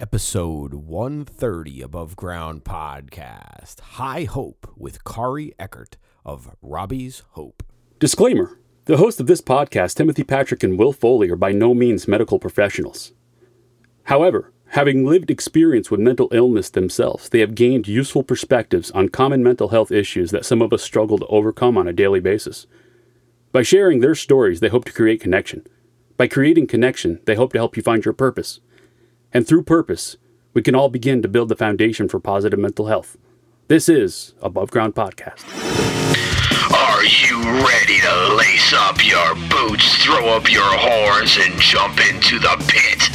Episode 130, Above Ground Podcast, High Hope with Kari Eckert of Robbie's Hope. Disclaimer, the hosts of this podcast, Timothy Patrick and Will Foley, are by no means medical professionals. However, having lived experience with mental illness themselves, they have gained useful perspectives on common mental health issues that some of us struggle to overcome on a daily basis. By sharing their stories, they hope to create connection. By creating connection, they hope to help you find your purpose. And through purpose, we can all begin to build the foundation for positive mental health. This is Above Ground Podcast. Are you ready to lace up your boots, throw up your horns, and jump into the pit?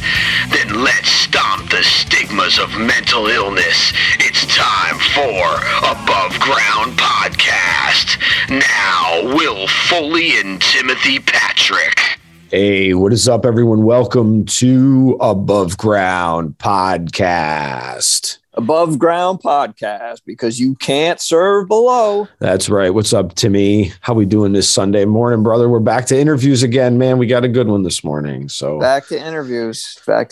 Then let's stomp the stigmas of mental illness. It's time for Above Ground Podcast. Now, Will Foley and Timothy Patrick. Hey, what is up, everyone? Welcome to Above Ground Podcast. Above Ground Podcast, because you can't serve below. That's right. What's up, Timmy? How we doing this Sunday morning, brother? We're back to interviews again, man. We got a good one this morning. So Back to interviews. I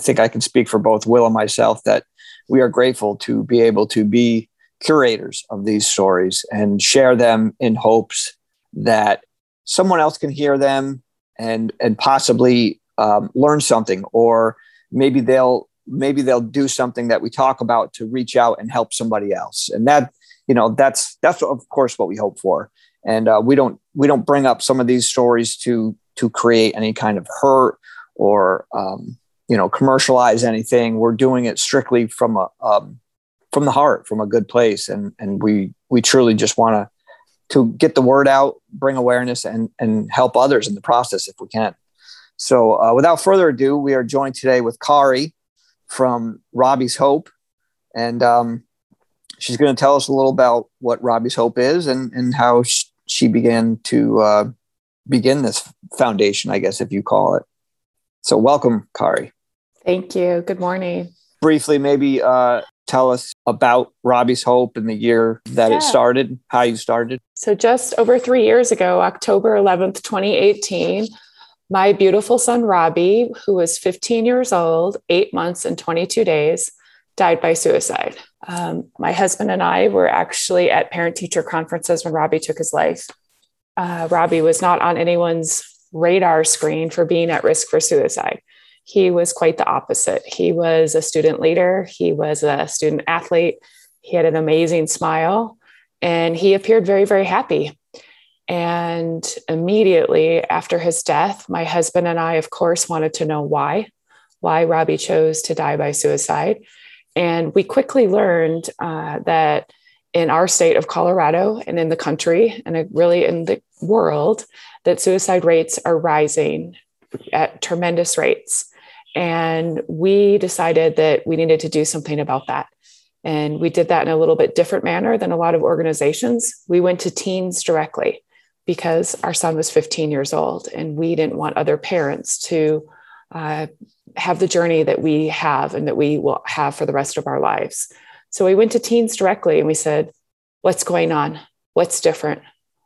think I can speak for both Will and myself that we are grateful to be able to be curators of these stories and share them in hopes that someone else can hear them and possibly learn something, or maybe they'll do something that we talk about to reach out and help somebody else. And that, you know, that's of course what we hope for. And we don't bring up some of these stories to create any kind of hurt or commercialize anything. We're doing it strictly from a from the heart, from a good place, and we truly just want to get the word out, bring awareness, and help others in the process if we can. So without further ado, we are joined today with Kari from Robbie's Hope. And she's going to tell us a little about what Robbie's Hope is and how she began to begin this foundation, I guess, if you call it. So welcome, Kari. Thank you. Good morning. Briefly, maybe tell us about Robbie's Hope and the year that it started, how you started. So just over 3 years ago, October 11th, 2018, my beautiful son, Robbie, who was 15 years old, 8 months and 22 days, died by suicide. My husband and I were actually at parent-teacher conferences when Robbie took his life. Robbie was not on anyone's radar screen for being at risk for suicide. He was quite the opposite. He was a student leader. He was a student athlete. He had an amazing smile and he appeared very, very happy. And immediately after his death, my husband and I, of course, wanted to know why Robbie chose to die by suicide. And we quickly learned that in our state of Colorado and in the country and really in the world, that suicide rates are rising at tremendous rates. And we decided that we needed to do something about that. And we did that in a little bit different manner than a lot of organizations. We went to teens directly because our son was 15 years old and we didn't want other parents to have the journey that we have and that we will have for the rest of our lives. So we went to teens directly and we said, what's going on? What's different?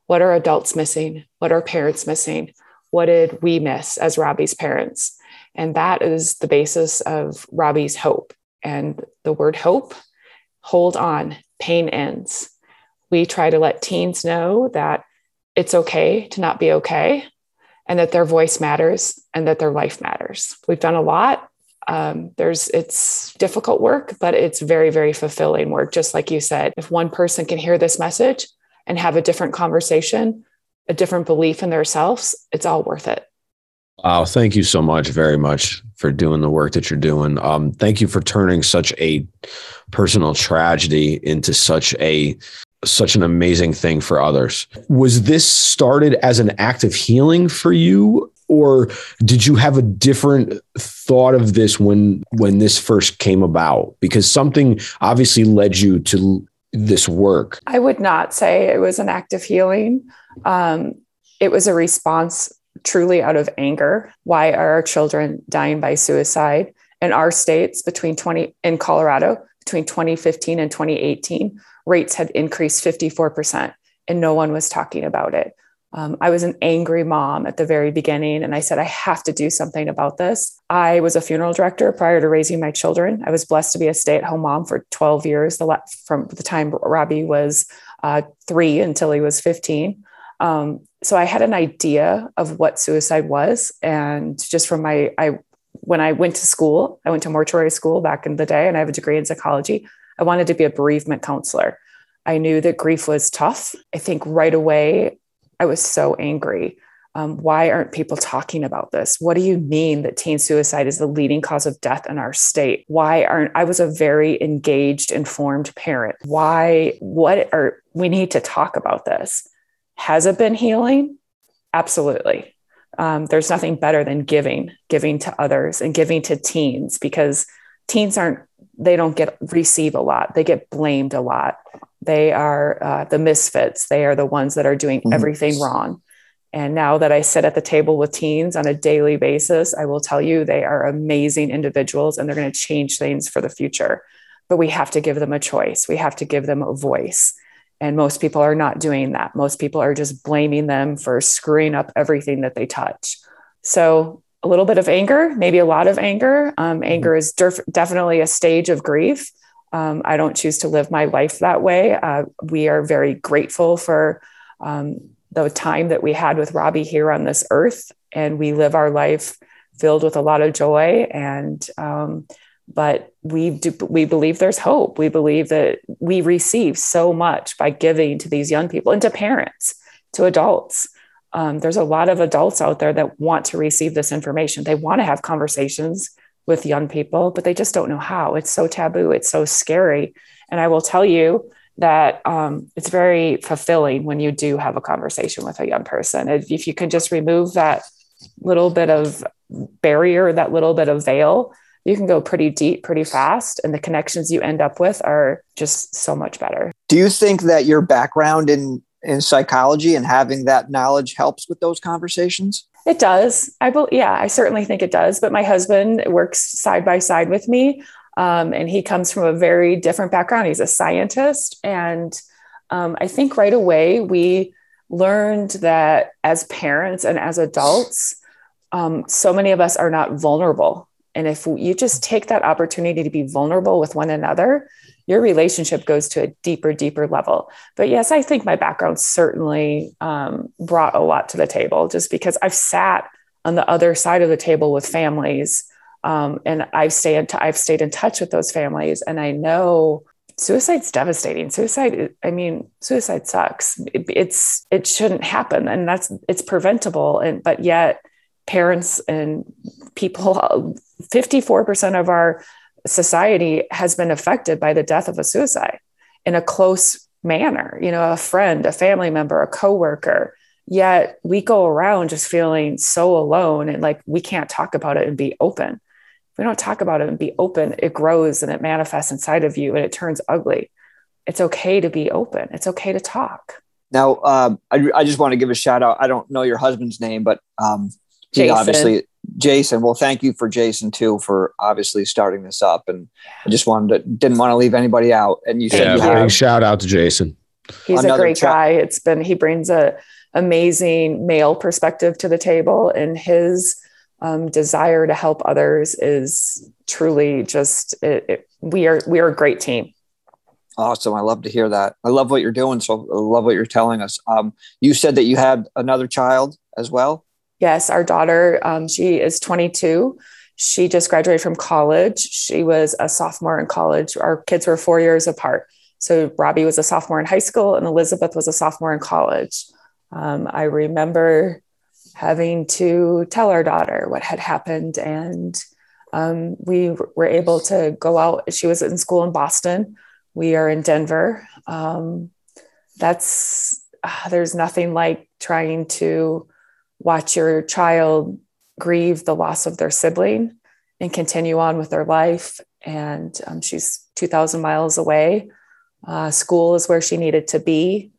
What are adults missing? What are parents missing? What did we miss as Robbie's parents? And that is the basis of Robbie's Hope. And the word hope, hold on, pain ends. We try to let teens know that it's okay to not be okay and that their voice matters and that their life matters. We've done a lot. It's difficult work, but it's very, very fulfilling work. Just like you said, if one person can hear this message and have a different conversation, a different belief in themselves, it's all worth it. Wow. Thank you so much, very much for doing the work that you're doing. Thank you for turning such a personal tragedy into such an amazing thing for others. Was this started as an act of healing for you, or did you have a different thought of this when this first came about? Because something obviously led you to this work. I would not say it was an act of healing. It was a response truly out of anger. Why are our children dying by suicide in our states in Colorado between 2015 and 2018? Rates had increased 54% and no one was talking about it. I was an angry mom at the very beginning, and I said, I have to do something about this. I was a funeral director prior to raising my children. I was blessed to be a stay-at-home mom for 12 years, from the time Robbie was 3 until he was 15. So I had an idea of what suicide was. And just from when I went to school, I went to mortuary school back in the day, and I have a degree in psychology. I wanted to be a bereavement counselor. I knew that grief was tough. I think right away, I was so angry. Why aren't people talking about this? What do you mean that teen suicide is the leading cause of death in our state? I was a very engaged, informed parent. We need to talk about this. Has it been healing? Absolutely. There's nothing better than giving to others and giving to teens, because teens don't receive a lot. They get blamed a lot. They are the misfits. They are the ones that are doing everything wrong. And now that I sit at the table with teens on a daily basis, I will tell you they are amazing individuals, and they're going to change things for the future. But we have to give them a choice. We have to give them a voice. And most people are not doing that. Most people are just blaming them for screwing up everything that they touch. So a little bit of anger, maybe a lot of anger. Anger is definitely a stage of grief. I don't choose to live my life that way. We are very grateful for the time that we had with Robbie here on this earth. And we live our life filled with a lot of joy. And, but we believe there's hope. We believe that we receive so much by giving to these young people and to parents, to adults. There's a lot of adults out there that want to receive this information. They want to have conversations with young people, but they just don't know how. It's so taboo. It's so scary. And I will tell you that it's very fulfilling when you do have a conversation with a young person. If you can just remove that little bit of barrier, that little bit of veil, you can go pretty deep, pretty fast. And the connections you end up with are just so much better. Do you think that your background in psychology and having that knowledge helps with those conversations? It does. I certainly think it does. But my husband works side by side with me, and he comes from a very different background. He's a scientist. And I think right away we learned that as parents and as adults, so many of us are not vulnerable. And if you just take that opportunity to be vulnerable with one another, your relationship goes to a deeper, deeper level. But yes, I think my background certainly brought a lot to the table, just because I've sat on the other side of the table with families, and I've stayed in touch with those families. And I know suicide's devastating. Suicide sucks. It shouldn't happen, and it's preventable. But yet parents and people, 54% of our society has been affected by the death of a suicide in a close manner, a friend, a family member, a coworker. Yet we go around just feeling so alone, and like we can't talk about it and be open. If we don't talk about it and be open, it grows and it manifests inside of you and it turns ugly. It's okay to be open. It's okay to talk. Now, I just want to give a shout out. I don't know your husband's name, but Jason. Jason. Well, thank you for Jason too, for obviously starting this up. And I just didn't want to leave anybody out. And you said, big shout out to Jason. He's a great guy. He brings a amazing male perspective to the table, and his desire to help others is truly just, we are a great team. Awesome. I love to hear that. I love what you're doing. So I love what you're telling us. You said that you had another child as well. Yes, our daughter, she is 22. She just graduated from college. She was a sophomore in college. Our kids were 4 years apart. So Robbie was a sophomore in high school and Elizabeth was a sophomore in college. I remember having to tell our daughter what had happened, and we were able to go out. She was in school in Boston. We are in Denver. There's nothing like trying to watch your child grieve the loss of their sibling and continue on with their life. And she's 2,000 miles away. School is where she needed to be.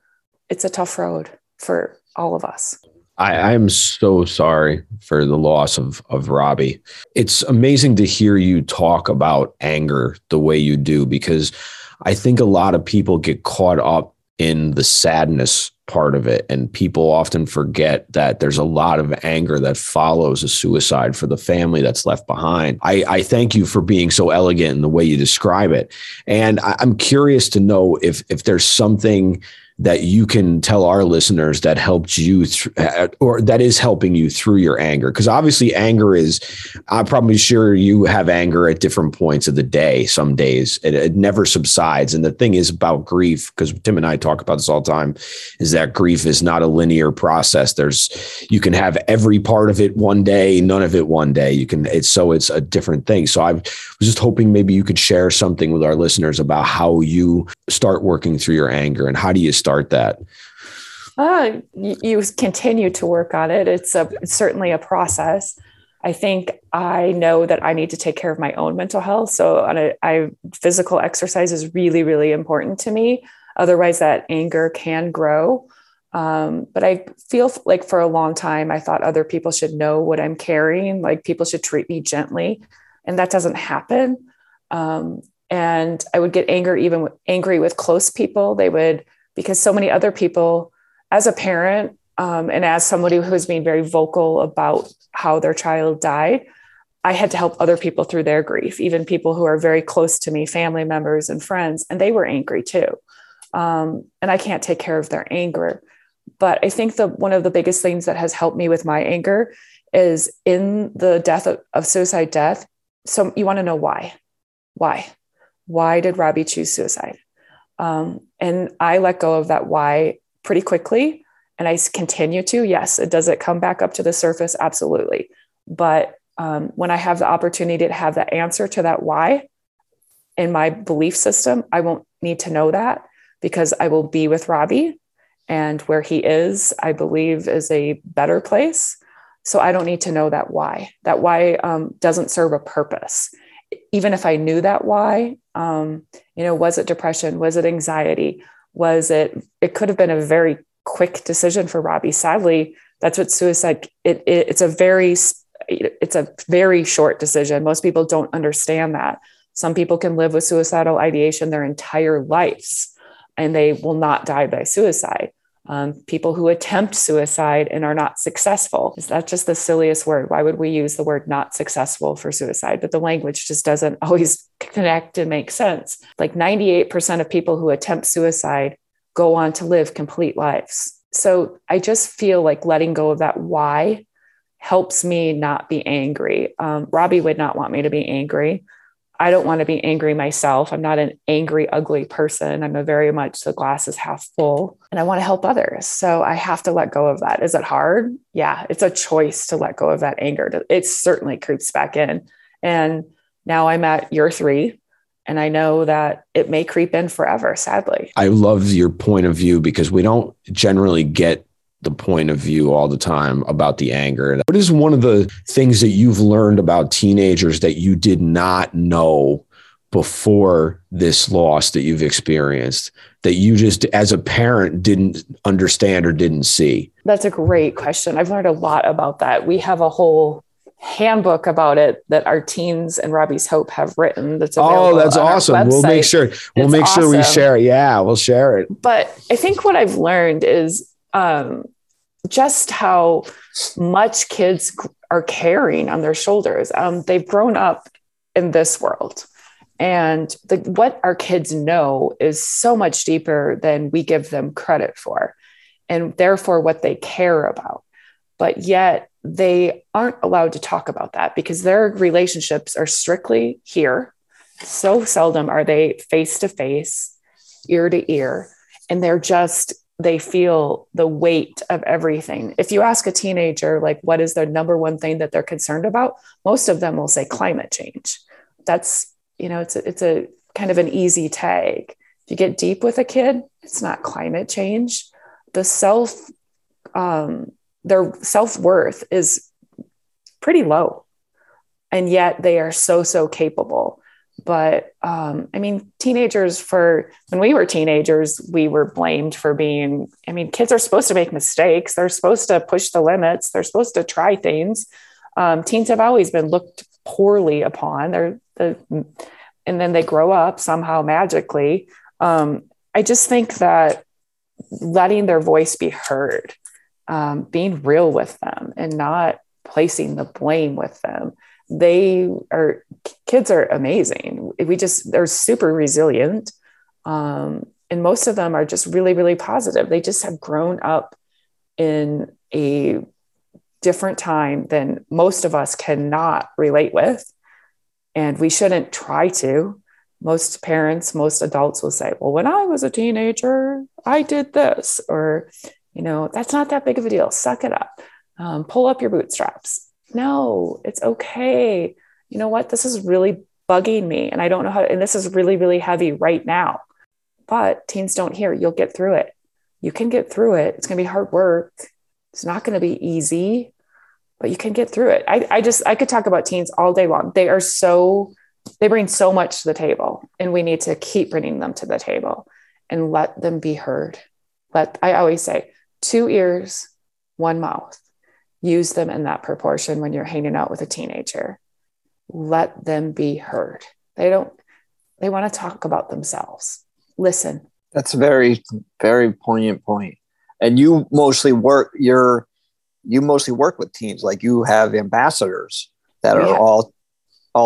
It's a tough road for all of us. I'm so sorry for the loss of Robbie. It's amazing to hear you talk about anger the way you do, because I think a lot of people get caught up in the sadness part of it. And people often forget that there's a lot of anger that follows a suicide for the family that's left behind. I thank you for being so elegant in the way you describe it. And I'm curious to know if there's something that you can tell our listeners that helped you or that is helping you through your anger. Because obviously anger is, I'm probably sure you have anger at different points of the day. Some days it never subsides. And the thing is about grief, because Tim and I talk about this all the time, is that grief is not a linear process. You can have every part of it one day, none of it one day. It's a different thing. So I was just hoping maybe you could share something with our listeners about how you start working through your anger and how do you start that? You continue to work on it. It's certainly a process. I think I know that I need to take care of my own mental health. So physical exercise is really, really important to me. Otherwise that anger can grow. But I feel like for a long time, I thought other people should know what I'm carrying. Like people should treat me gently, and that doesn't happen. And I would get angry with close people. They would, because so many other people, as a parent and as somebody who has been very vocal about how their child died, I had to help other people through their grief, even people who are very close to me, family members and friends, and they were angry too. And I can't take care of their anger. But I think one of the biggest things that has helped me with my anger is in the death of suicide death. So you want to know why did Robbie choose suicide? And I let go of that why pretty quickly. And I continue to, yes, does it come back up to the surface? Absolutely. But when I have the opportunity to have the answer to that why in my belief system, I won't need to know that because I will be with Robbie, and where he is, I believe, is a better place. So I don't need to know that why. That why doesn't serve a purpose. Even if I knew that why, was it depression? Was it anxiety? It could have been a very quick decision for Robbie. Sadly, that's what suicide, it's a very short decision. Most people don't understand that. Some people can live with suicidal ideation their entire lives and they will not die by suicide. People who attempt suicide and are not successful. That's just the silliest word. Why would we use the word not successful for suicide? But the language just doesn't always connect and make sense. Like 98% of people who attempt suicide go on to live complete lives. So I just feel like letting go of that why helps me not be angry. Robbie would not want me to be angry. I don't want to be angry myself. I'm not an angry, ugly person. I'm very much the glass is half full, and I want to help others. So I have to let go of that. Is it hard? Yeah, it's a choice to let go of that anger. It certainly creeps back in. And now I'm at year 3. And I know that it may creep in forever, sadly. I love your point of view because we don't generally get the point of view all the time about the anger. What is one of the things that you've learned about teenagers that you did not know before this loss that you've experienced that you just as a parent didn't understand or didn't see? That's a great question. I've learned a lot about that. We have a whole handbook about it that our teens and Robbie's Hope have written. That's available. Oh, that's awesome. We'll make sure we share it. Yeah, we'll share it. But I think what I've learned is just how much kids are carrying on their shoulders. They've grown up in this world, and what our kids know is so much deeper than we give them credit for, and therefore what they care about. But yet they aren't allowed to talk about that because their relationships are strictly here. So seldom are they face to face, ear to ear, and they feel the weight of everything. If you ask a teenager, like, what is their number one thing that they're concerned about? Most of them will say climate change. That's, it's a kind of an easy tag. If you get deep with a kid, it's not climate change. Their self-worth is pretty low, and yet they are so capable. But, teenagers when we were teenagers, we were blamed for being, kids are supposed to make mistakes. They're supposed to push the limits. They're supposed to try things. Teens have always been looked poorly upon. And then they grow up somehow magically. I just think that letting their voice be heard, being real with them and not placing the blame with them. Kids are amazing. They're super resilient. And most of them are just really, really positive. They just have grown up in a different time than most of us cannot relate with. And we shouldn't try to. Most parents, most adults will say, well, when I was a teenager, I did this, or, that's not that big of a deal. Suck it up. Pull up your bootstraps. No, it's okay. You know what? This is really bugging me and I don't know how, and this is really, really heavy right now, but teens don't hear. You'll get through it. You can get through it. It's going to be hard work. It's not going to be easy, but you can get through it. I could talk about teens all day long. They bring so much to the table and we need to keep bringing them to the table and let them be heard. I always say 2 ears, 1 mouth. Use them in that proportion when you're hanging out with a teenager. Let them be heard. They want to talk about themselves. Listen. That's a very, very poignant point. And you mostly work with teens. Like you have ambassadors that are all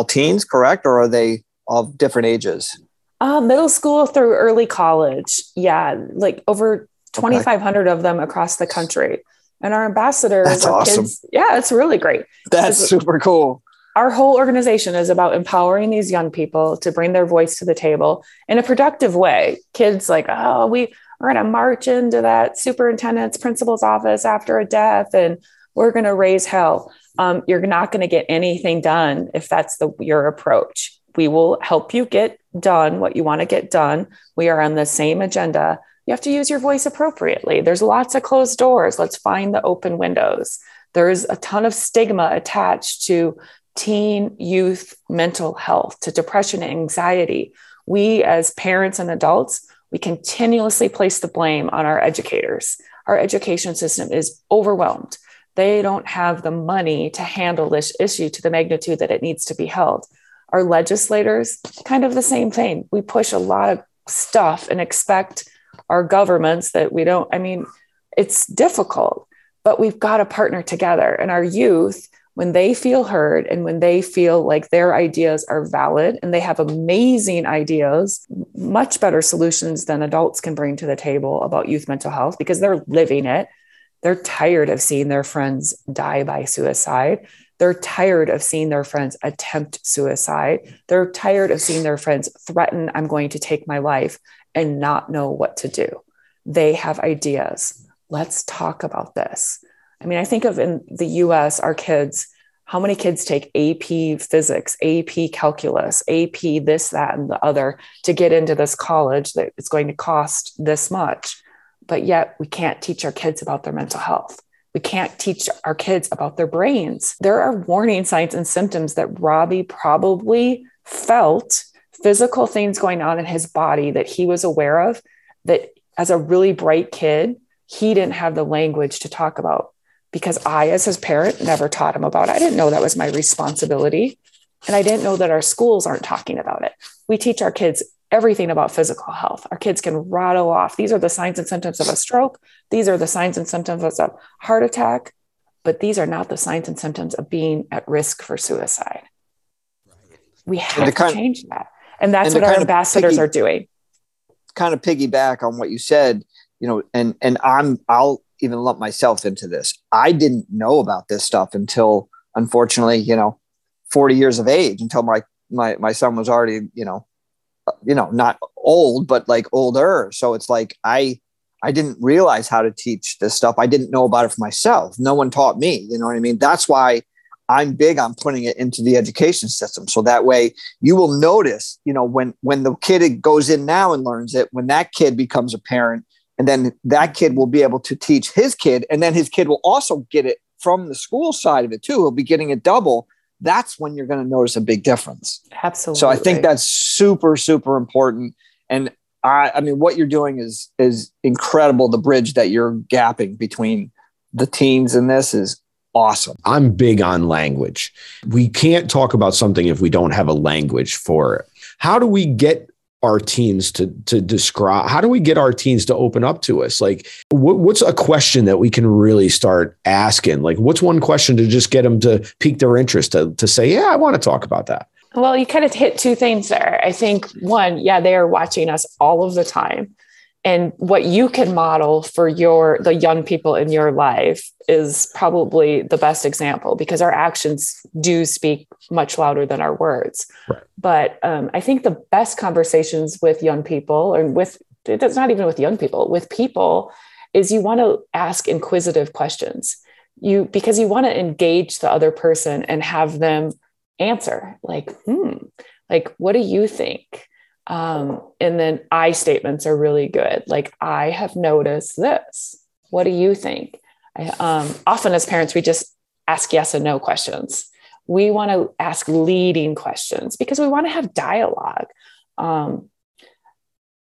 teens, correct? Or are they all different ages? Middle school through early college. Yeah. Like over 2,500 of them across the country. And our ambassadors are awesome. Kids. Yeah, it's really great. That's super cool. Our whole organization is about empowering these young people to bring their voice to the table in a productive way. Kids like, oh, we are going to march into that superintendent's principal's office after a death and we're going to raise hell. You're not going to get anything done if that's your approach. We will help you get done what you want to get done. We are on the same agenda. You have to use your voice appropriately. There's lots of closed doors. Let's find the open windows. There's a ton of stigma attached to teen youth mental health, to depression and anxiety. We as parents and adults, we continuously place the blame on our educators. Our education system is overwhelmed. They don't have the money to handle this issue to the magnitude that it needs to be held. Our legislators, kind of the same thing. We push a lot of stuff and expect our governments that we don't, it's difficult, but we've got to partner together. And our youth, when they feel heard and when they feel like their ideas are valid and they have amazing ideas, much better solutions than adults can bring to the table about youth mental health because they're living it. They're tired of seeing their friends die by suicide. They're tired of seeing their friends attempt suicide. They're tired of seeing their friends threaten, I'm going to take my life, and not know what to do. They have ideas. Let's talk about this. I think of in the US, our kids, how many kids take AP physics, AP calculus, AP this, that, and the other to get into this college that it's going to cost this much. But yet we can't teach our kids about their mental health. We can't teach our kids about their brains. There are warning signs and symptoms that Robbie probably felt, physical things going on in his body that he was aware of, that as a really bright kid, he didn't have the language to talk about because I, as his parent, never taught him about it. I didn't know that was my responsibility. And I didn't know that our schools aren't talking about it. We teach our kids everything about physical health. Our kids can rattle off. These are the signs and symptoms of a stroke. These are the signs and symptoms of a heart attack, but these are not the signs and symptoms of being at risk for suicide. We have to change that. And that's what our ambassadors are doing. Kind of piggyback on what you said, and I'll even lump myself into this. I didn't know about this stuff until, unfortunately, 40 years of age, until my son was already, not old, but like older. So it's like, I didn't realize how to teach this stuff. I didn't know about it for myself. No one taught me, you know what I mean? That's why I'm big on putting it into the education system. So that way you will notice, when the kid goes in now and learns it, when that kid becomes a parent, and then that kid will be able to teach his kid. And then his kid will also get it from the school side of it too. He'll be getting it double. That's when you're going to notice a big difference. Absolutely. So I think that's super, super important. And what you're doing is incredible. The bridge that you're gapping between the teens and this is awesome. I'm big on language. We can't talk about something if we don't have a language for it. How do we get our teens to describe? How do we get our teens to open up to us? Like, what's a question that we can really start asking? Like, what's one question to just get them to pique their interest to say, yeah, I want to talk about that? Well, you kind of hit two things there. I think one, yeah, they are watching us all of the time. And what you can model for the young people in your life is probably the best example, because our actions do speak much louder than our words. Right. But I think the best conversations with young people, or it's not even with young people, with people, is you want to ask inquisitive questions. Because you want to engage the other person and have them answer, like, like, what do you think? And then I statements are really good. Like, I have noticed this. What do you think? Often as parents, we just ask yes and no questions. We want to ask leading questions because we want to have dialogue.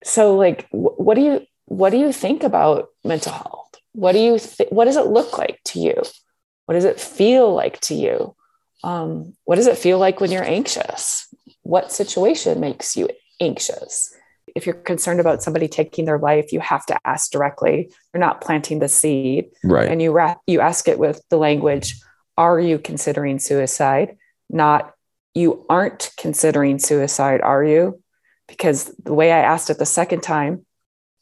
So like, what do you think about mental health? What does it look like to you? What does it feel like to you? What does it feel like when you're anxious? What situation makes you anxious? If you're concerned about somebody taking their life, you have to ask directly. You're not planting the seed. Right. And you ask it with the language, are you considering suicide? Not, you aren't considering suicide, are you? Because the way I asked it the second time,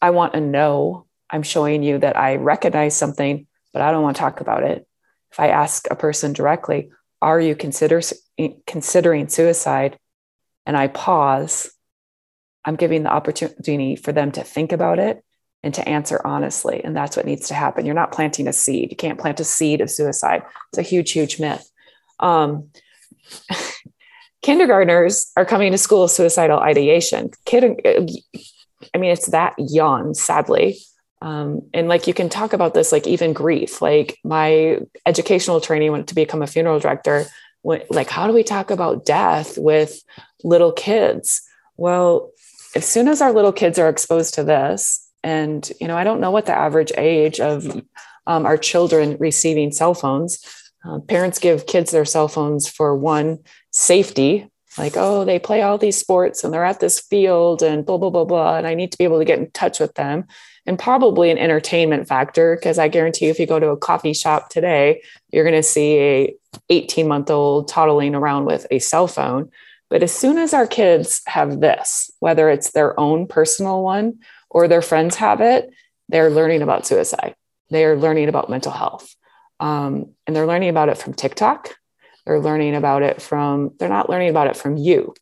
I want to know. I'm showing you that I recognize something, but I don't want to talk about it. If I ask a person directly, are you considering suicide? And I pause. I'm giving the opportunity for them to think about it and to answer honestly. And that's what needs to happen. You're not planting a seed. You can't plant a seed of suicide. It's a huge, huge myth. Kindergartners are coming to school with suicidal ideation. It's that young, sadly. And like, you can talk about this, like even grief, like my educational training went to become a funeral director. Like, how do we talk about death with little kids? Well, as soon as our little kids are exposed to this, and, I don't know what the average age of our children receiving cell phones, parents give kids their cell phones for one, safety, like, oh, they play all these sports and they're at this field and blah, blah, blah, blah. And I need to be able to get in touch with them, and probably an entertainment factor. 'Cause I guarantee you, if you go to a coffee shop today, you're going to see a 18-month-old toddling around with a cell phone. But as soon as our kids have this, whether it's their own personal one or their friends have it, they're learning about suicide. They are learning about mental health. And they're learning about it from TikTok. They're not learning about it from you.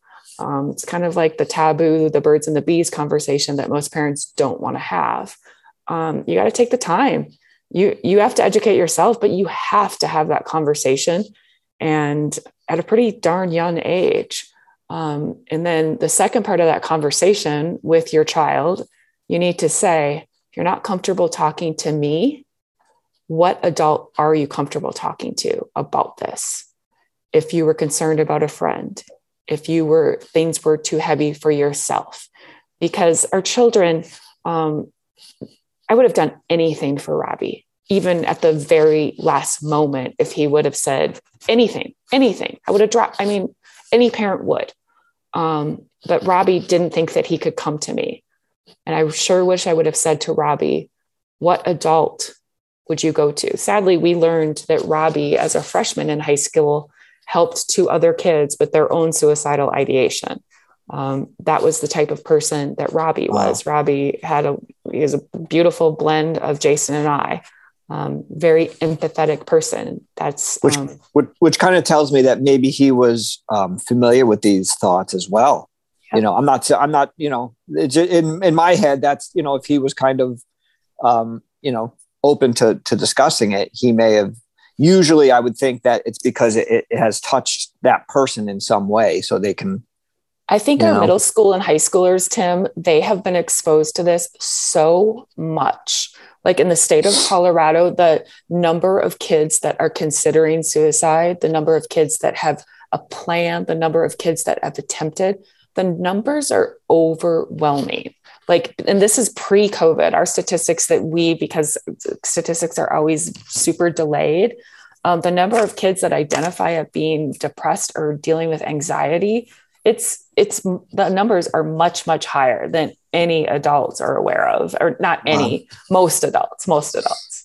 It's kind of like the taboo, the birds and the bees conversation that most parents don't want to have. You got to take the time. You have to educate yourself, but you have to have that conversation, and at a pretty darn young age. And then the second part of that conversation with your child, you need to say, if you're not comfortable talking to me, what adult are you comfortable talking to about this? If you were concerned about a friend, if things were too heavy for yourself, because our children, I would have done anything for Robbie, even at the very last moment, if he would have said anything, I would have dropped. I mean, any parent would. But Robbie didn't think that he could come to me. And I sure wish I would have said to Robbie, what adult would you go to? Sadly, we learned that Robbie, as a freshman in high school, helped two other kids with their own suicidal ideation. That was the type of person that Robbie was. Wow. Robbie is a beautiful blend of Jason and I. Very empathetic person. That's which kind of tells me that maybe he was familiar with these thoughts as well. Yeah. I'm not. It's in my head, that's if he was kind of open to discussing it, he may have. Usually, I would think that it's because it has touched that person in some way, so they can. I think our middle school and high schoolers, Tim, they have been exposed to this so much. Like in the state of Colorado, the number of kids that are considering suicide, the number of kids that have a plan, the number of kids that have attempted, the numbers are overwhelming. Like, and this is pre-COVID, our statistics because statistics are always super delayed. The number of kids that identify as being depressed or dealing with anxiety it's the numbers are much, much higher than any adults are aware of, or not any, most adults,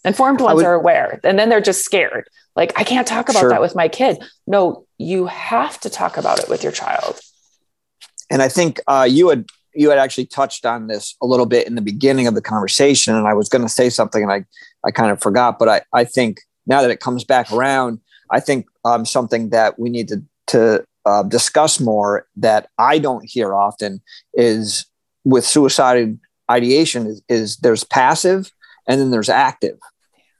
informed ones are aware. And then they're just scared. Like, I can't talk about that with my kid. No, you have to talk about it with your child. And I think you had actually touched on this a little bit in the beginning of the conversation, and I was going to say something and I kind of forgot, but I think now that it comes back around, I think something that we need to discuss more that I don't hear often is with suicidal ideation is there's passive and then there's active.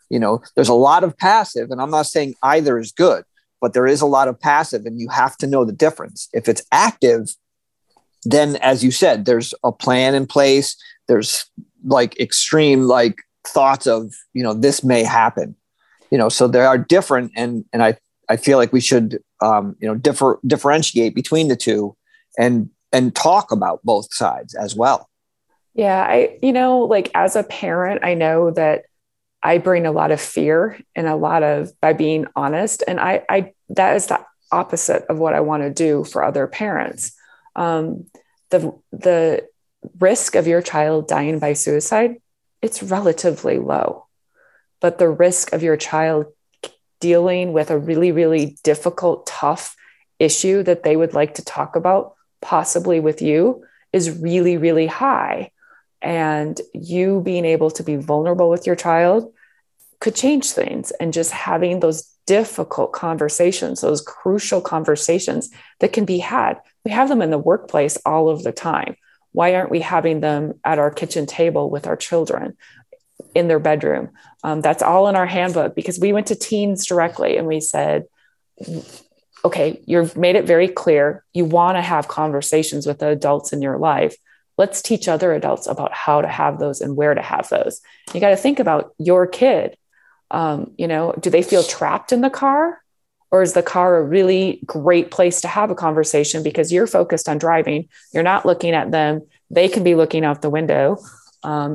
You know, there's a lot of passive, and I'm not saying either is good, but there is a lot of passive, and you have to know the difference. If it's active, then as you said, there's a plan in place. There's like extreme, like thoughts of, you know, this may happen, you know, so they are different. And I feel like we should, you know, differentiate between the two and talk about both sides as well. Yeah. You know, like as a parent, I know that I bring a lot of fear and a lot of, by being honest. And I that is the opposite of what I want to do for other parents. The risk of your child dying by suicide, it's relatively low, but the risk of your child dealing with a really, really difficult, tough issue that they would like to talk about, possibly with you, is really, really high. And you being able to be vulnerable with your child could change things, and just having those difficult conversations, those crucial conversations that can be had. We have them in the workplace all of the time. Why aren't we having them at our kitchen table with our children, in their bedroom? That's all in our handbook, because we went to teens directly and we said, okay, you've made it very clear. You want to have conversations with the adults in your life. Let's teach other adults about how to have those and where to have those. You got to think about your kid. You know, do they feel trapped in the car, or is the car a really great place to have a conversation because you're focused on driving? You're not looking at them. They can be looking out the window.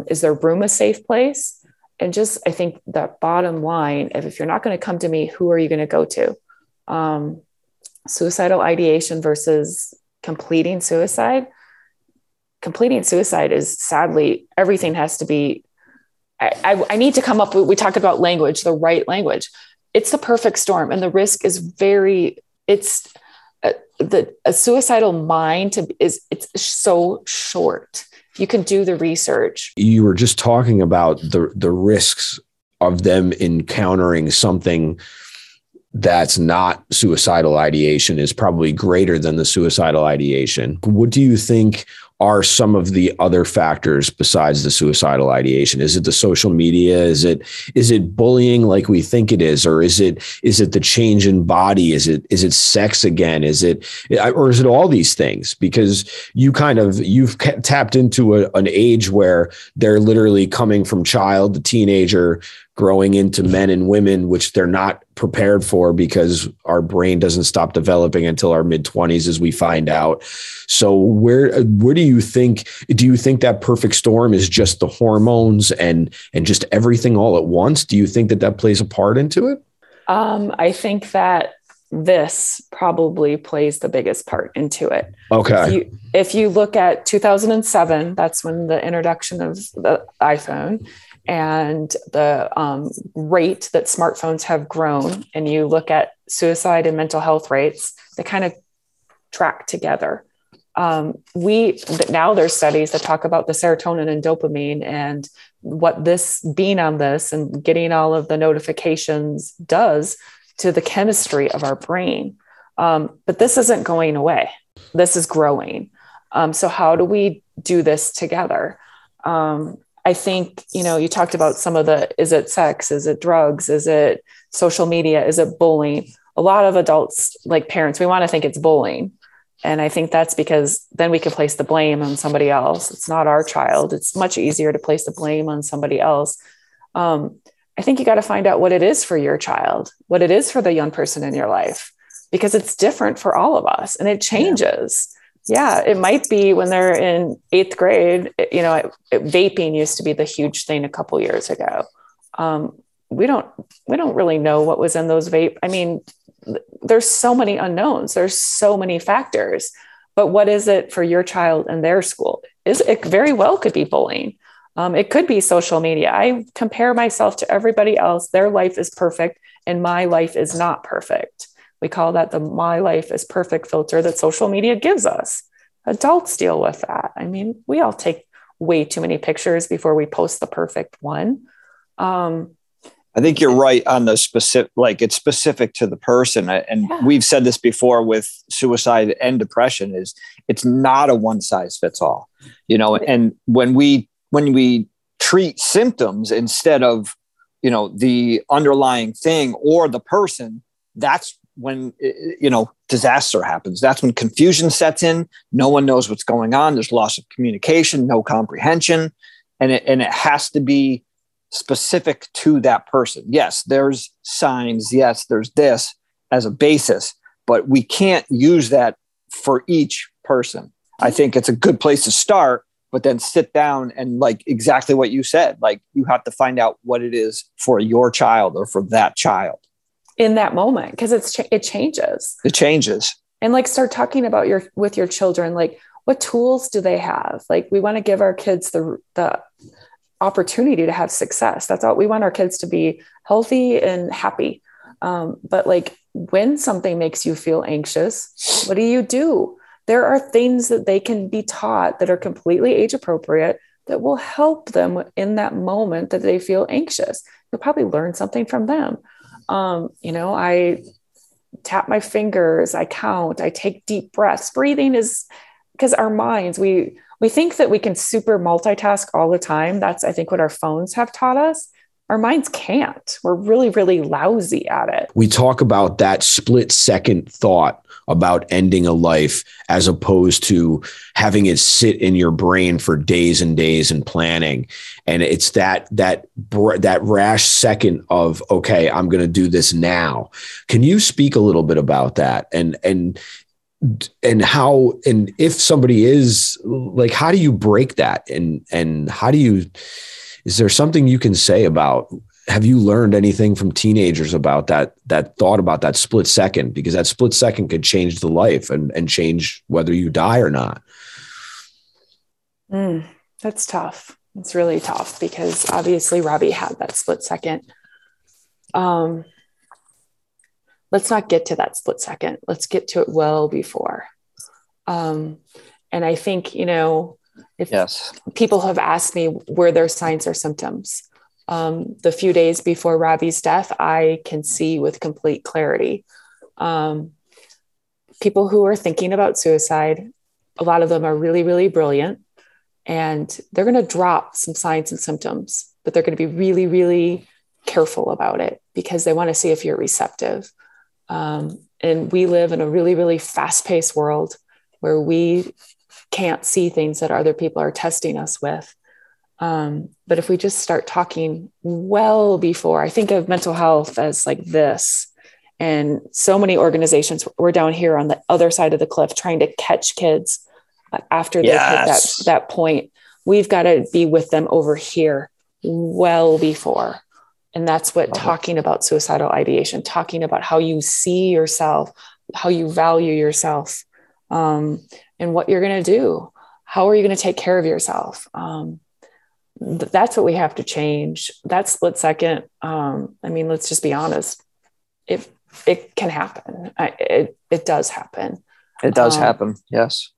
Is their room a safe place? And just, I think that bottom line, if you're not going to come to me, who are you going to go to? Suicidal ideation versus completing suicide. Completing suicide is, sadly, everything has to be, I need to come up with, we talked about language, the right language. It's the perfect storm. And the risk is a suicidal mind it's so short. You can do the research. You were just talking about the risks of them encountering something that's not suicidal ideation is probably greater than the suicidal ideation. What do you think are some of the other factors besides the suicidal ideation? Is it the social media? Is it bullying like we think it is? Or is it the change in body? Is it sex again? Or is it all these things? Because you've tapped into an age where they're literally coming from child to teenager, growing into men and women, which they're not prepared for, because our brain doesn't stop developing until our mid-20s, as we find out. So where do you think that perfect storm is just the hormones and just everything all at once? Do you think that plays a part into it? I think that this probably plays the biggest part into it. Okay. If you look at 2007, that's when the introduction of the iPhone and the rate that smartphones have grown, and you look at suicide and mental health rates, they kind of track together. Now there's studies that talk about the serotonin and dopamine and what this being on this and getting all of the notifications does to the chemistry of our brain. But this isn't going away. This is growing. So how do we do this together? I think, you know, you talked about some of the, is it sex? Is it drugs? Is it social media? Is it bullying? A lot of adults, like parents, we want to think it's bullying. And I think that's because then we can place the blame on somebody else. It's not our child. It's much easier to place the blame on somebody else. I think you got to find out what it is for your child, what it is for the young person in your life, because it's different for all of us and it changes. Yeah. Yeah, it might be when they're in 8th grade, you know, vaping used to be the huge thing a couple years ago. We don't really know what was in those vape. I mean, there's so many unknowns. There's so many factors. But what is it for your child and their school? It very well could be bullying. It could be social media. I compare myself to everybody else. Their life is perfect and my life is not perfect. We call that the my life is perfect filter that social media gives us. Adults deal with that. I mean, we all take way too many pictures before we post the perfect one. I think you're right on the specific, like it's specific to the person. And yeah. We've said this before with suicide and depression is it's not a one size fits all, you know, and when we treat symptoms instead of, you know, the underlying thing or the person, that's when, you know, disaster happens. That's when confusion sets in. No one knows what's going on. There's loss of communication, no comprehension. And it has to be specific to that person. Yes, there's signs. Yes, there's this as a basis, but we can't use that for each person. I think it's a good place to start, but then sit down and like exactly what you said, like you have to find out what it is for your child or for that child in that moment. Cause it changes. And like, start talking about with your children, like what tools do they have? Like we want to give our kids the opportunity to have success. That's all we want our kids to be healthy and happy. But like when something makes you feel anxious, what do? There are things that they can be taught that are completely age appropriate that will help them in that moment that they feel anxious. You'll probably learn something from them. You know, I tap my fingers, I count, I take deep breaths. Breathing is because our minds, we think that we can super multitask all the time. That's, I think, what our phones have taught us. Our minds can't. We're really, really lousy at it. We talk about that split second thought about ending a life as opposed to having it sit in your brain for days and days and planning. And it's that rash second of, okay, I'm going to do this now. Can you speak a little bit about that? And how, and if somebody is like, how do you break that? And how do you, is there something you can say about, have you learned anything from teenagers about that thought about that split second? Because that split second could change the life and change whether you die or not. That's tough. It's really tough because obviously Robbie had that split second. Let's not get to that split second. Let's get to it well before. And I think, you know, if yes. People have asked me, were there signs or symptoms? The few days before Robbie's death, I can see with complete clarity. People who are thinking about suicide, a lot of them are really, really brilliant. And they're going to drop some signs and symptoms, but they're going to be really, really careful about it because they want to see if you're receptive. And we live in a really, really fast-paced world where we can't see things that other people are testing us with. But if we just start talking well before, I think of mental health as like this, and so many organizations were down here on the other side of the cliff trying to catch kids after they hit that point. We've got to be with them over here well before. And that's what talking about suicidal ideation, talking about how you see yourself, how you value yourself, and what you're going to do. How are you going to take care of yourself? That's what we have to change. That split second. I mean, let's just be honest. It can happen. It does happen. It does happen. Yes.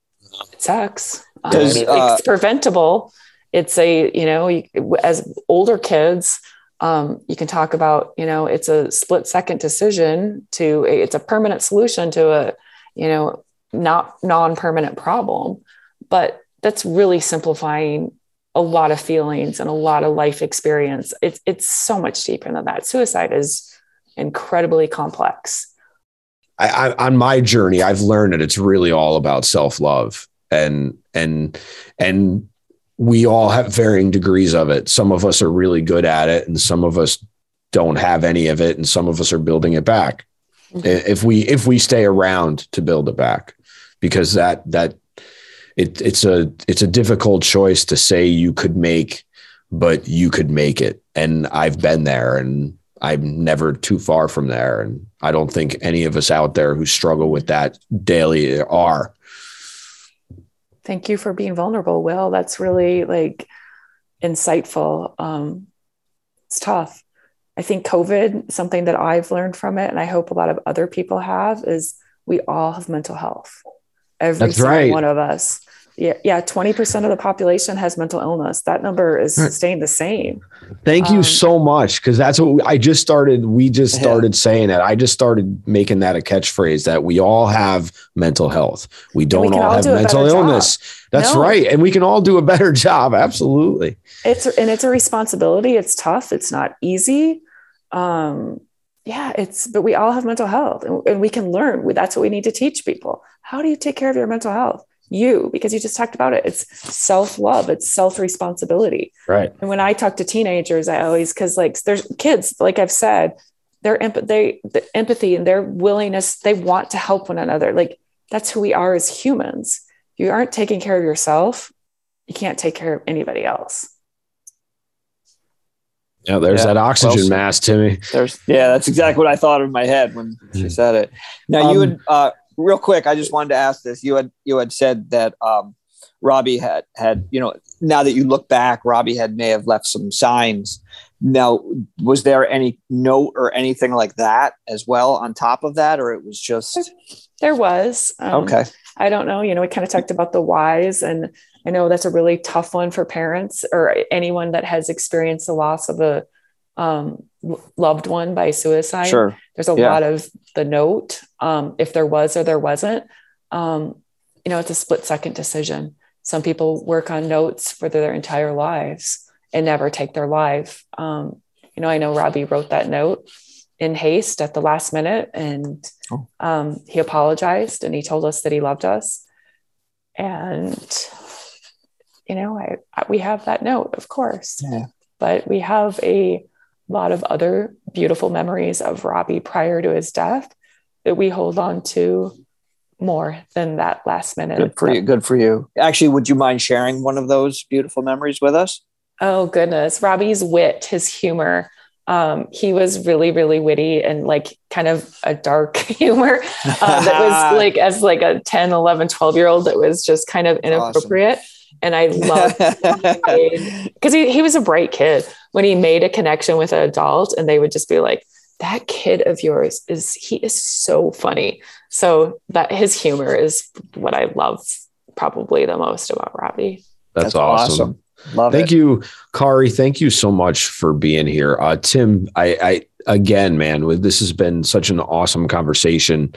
It sucks. It's preventable. It's a, you know, as older kids, you can talk about, you know, it's a split second decision it's a permanent solution to a, you know, not non-permanent problem, but that's really simplifying a lot of feelings and a lot of life experience. It's so much deeper than that. Suicide is incredibly complex. I on my journey, I've learned that it's really all about self-love and we all have varying degrees of it. Some of us are really good at it and some of us don't have any of it. And some of us are building it back. Mm-hmm. If we stay around to build it back, because it's a difficult choice to say you could make, but you could make it. And I've been there and I'm never too far from there. And I don't think any of us out there who struggle with that daily are. Thank you for being vulnerable, Will. That's really like insightful. It's tough. I think COVID, something that I've learned from it, and I hope a lot of other people have, is we all have mental health. Every single one of us. Yeah, 20% of the population has mental illness. That number is staying the same. Thank you so much, because that's what we just started saying that. I just started making that a catchphrase, that we all have mental health. We don't all have mental illness. That's right. And we can all do a better job. Absolutely. It's a responsibility. It's tough. It's not easy. But we all have mental health, and we can learn. That's what we need to teach people. How do you take care of your mental health? Because you just talked about it. It's self-love, it's self-responsibility. Right. And when I talk to teenagers, I always, cause like there's kids, like I've said, the empathy and their willingness, they want to help one another. Like that's who we are as humans. You aren't taking care of yourself, you can't take care of anybody else. Yeah. There's that oxygen mask, Timmy. That's exactly what I thought in my head when she said it. Now you would, real quick, I just wanted to ask this. You had said that Robbie had, now that you look back, Robbie may have left some signs. Now, was there any note or anything like that as well on top of that? Or it was just... There was. Okay. I don't know. We kind of talked about the whys, and I know that's a really tough one for parents or anyone that has experienced the loss of a loved one by suicide. Sure. There's a lot of the note, if there was or there wasn't. It's a split second decision. Some people work on notes for their entire lives and never take their life. I know Robbie wrote that note in haste at the last minute, and he apologized and he told us that he loved us. And we have that note, of course. Yeah. But we have a lot of other beautiful memories of Robbie prior to his death that we hold on to more than that last minute. Good for you. Actually, would you mind sharing one of those beautiful memories with us? Oh, goodness. Robbie's wit, his humor. He was really, really witty and like kind of a dark humor that was like as like a 10, 11, 12-year-old that was just kind of inappropriate. Awesome. And I loved because he was a bright kid. When he made a connection with an adult, and they would just be like, that kid of yours is so funny. So that his humor is what I love probably the most about Robbie. That's awesome. Love it. Thank you, Kari. Thank you so much for being here. Tim, I again, man, this has been such an awesome conversation,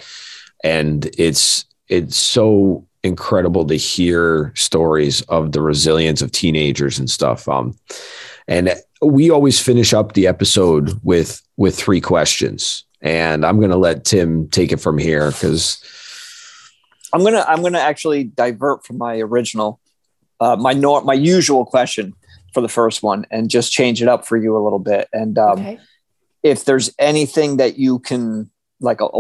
and it's so incredible to hear stories of the resilience of teenagers and stuff. And we always finish up the episode with three questions, and I'm going to let Tim take it from here, because I'm going to actually divert from my original, my usual question for the first one, and just change it up for you a little bit. And if there's anything that you can, like a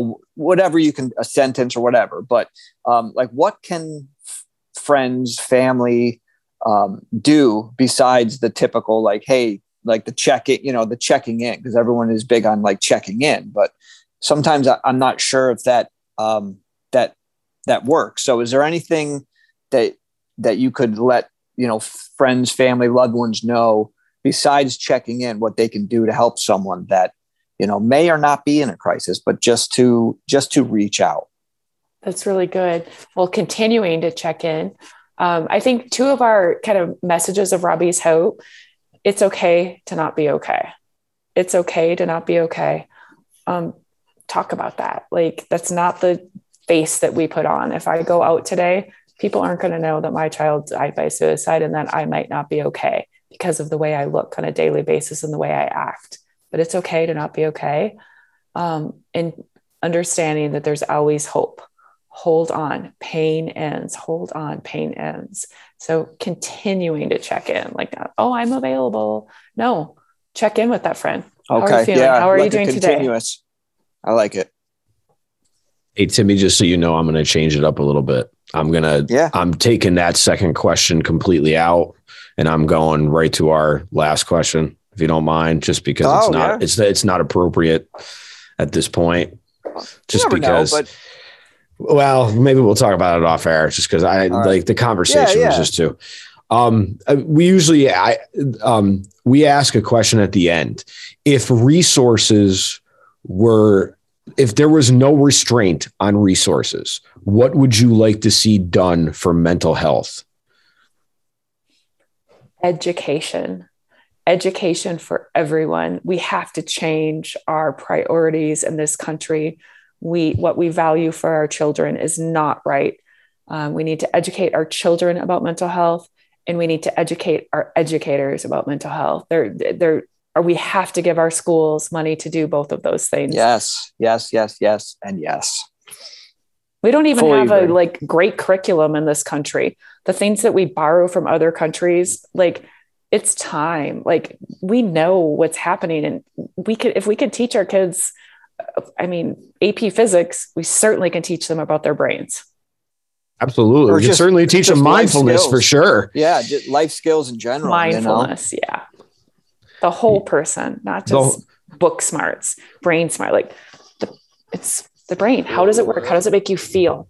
sentence or whatever, but what can friends, family do besides the typical, the check it, the checking in, because everyone is big on like checking in, but sometimes I'm not sure if that, that works. So is there anything that you could let, friends, family, loved ones know besides checking in, what they can do to help someone that, may or not be in a crisis, but just to reach out? That's really good. Well, continuing to check in. I think two of our kind of messages of Robbie's Hope, it's okay to not be okay. It's okay to not be okay. Talk about that. Like, that's not the face that we put on. If I go out today, people aren't going to know that my child died by suicide and that I might not be okay because of the way I look on a daily basis and the way I act. But it's okay to not be okay. And understanding that there's always hope. Hold on, pain ends. Hold on, pain ends. So continuing to check in, like, oh, I'm available. No, check in with that friend. Okay. How are you feeling? Yeah, how are you doing continuous today? I like it. Hey, Timmy, just so you know, I'm going to change it up a little bit. I'm taking that second question completely out, and I'm going right to our last question, if you don't mind, just because it's not appropriate at this point. Just because. Know, but Well, maybe we'll talk about it off air, just because I like the conversation was just too. We ask a question at the end. If resources were, if there was no restraint on resources, what would you like to see done for mental health? Education for everyone. We have to change our priorities in this country. What we value for our children is not right. We need to educate our children about mental health, and we need to educate our educators about mental health. We have to give our schools money to do both of those things. Yes, and yes. We don't even have a great curriculum in this country. The things that we borrow from other countries, it's time. We know what's happening, and if we could teach our kids, AP physics, we certainly can teach them about their brains. Absolutely. We can certainly teach them mindfulness for sure. Yeah. Life skills in general. Mindfulness. You know? Yeah. The whole person, not just book smarts, brain smart. It's the brain. How does it work? How does it make you feel?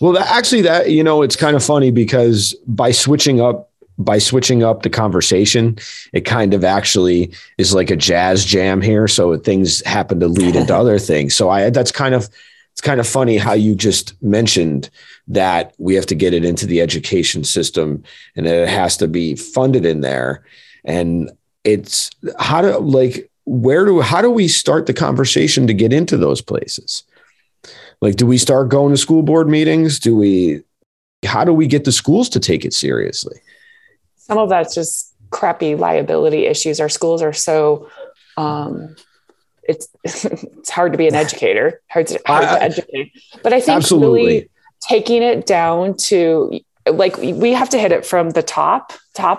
Well, it's kind of funny because by switching up the conversation, it kind of actually is like a jazz jam here. So things happen to lead into other things. So it's kind of funny how you just mentioned that we have to get it into the education system and that it has to be funded in there. And it's how do we start the conversation to get into those places? Do we start going to school board meetings? How do we get the schools to take it seriously? Some of that's just crappy liability issues. Our schools are so, it's hard to be an educator, hard to educate. But I think absolutely. Really taking it down to we have to hit it from the top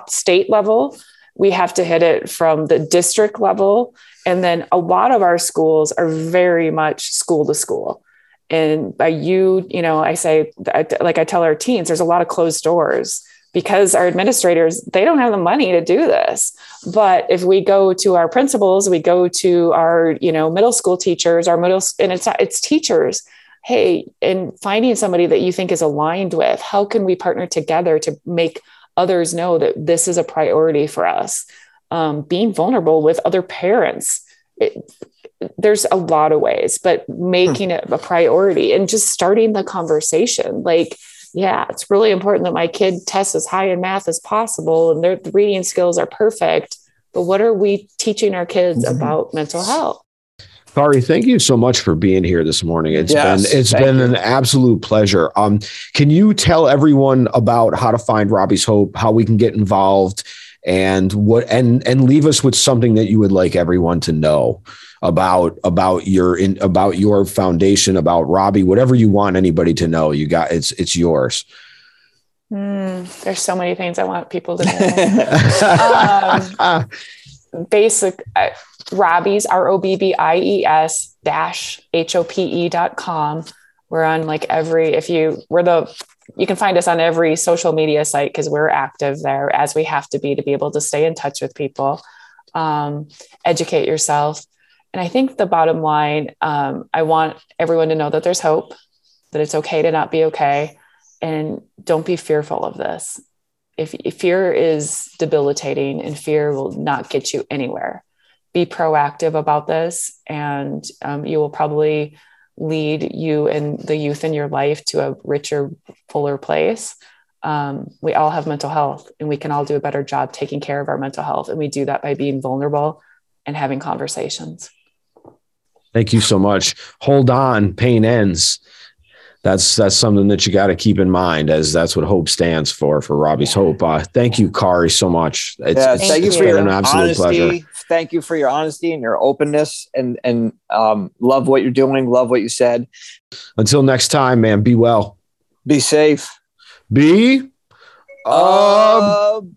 state level. We have to hit it from the district level. And then a lot of our schools are very much school to school. And by I say, I tell our teens, there's a lot of closed doors because our administrators, they don't have the money to do this. But if we go to our principals, we go to our, middle school teachers, and it's teachers. Hey, and finding somebody that you think is aligned with, how can we partner together to make others know that this is a priority for us? Being vulnerable with other parents. There's a lot of ways, but making it a priority and just starting the conversation. It's really important that my kid tests as high in math as possible and their reading skills are perfect. But what are we teaching our kids about mental health? Kari, thank you so much for being here this morning. It's been an absolute pleasure. Can you tell everyone about how to find Robbie's Hope, how we can get involved, and leave us with something that you would like everyone to know about your foundation, about Robbie, whatever you want anybody to know. It's yours. There's so many things I want people to know. Robbie's ROBBIES-HOPE.com. We're on you can find us on every social media site because we're active there, as we have to be able to stay in touch with people. Educate yourself. And I think the bottom line, I want everyone to know that there's hope, that it's okay to not be okay, and don't be fearful of this. If fear is debilitating, and fear will not get you anywhere. Be proactive about this, and you will probably lead you and the youth in your life to a richer, fuller place. We all have mental health, and we can all do a better job taking care of our mental health. And we do that by being vulnerable and having conversations. Thank you so much. Hold on. Pain ends. That's something that you got to keep in mind, as that's what hope stands for Robbie's Hope. Thank you, Kari, so much. Thank you for your absolute pleasure. Thank you for your honesty and your openness, and love what you're doing. Love what you said. Until next time, man, be well. Be safe. Be above.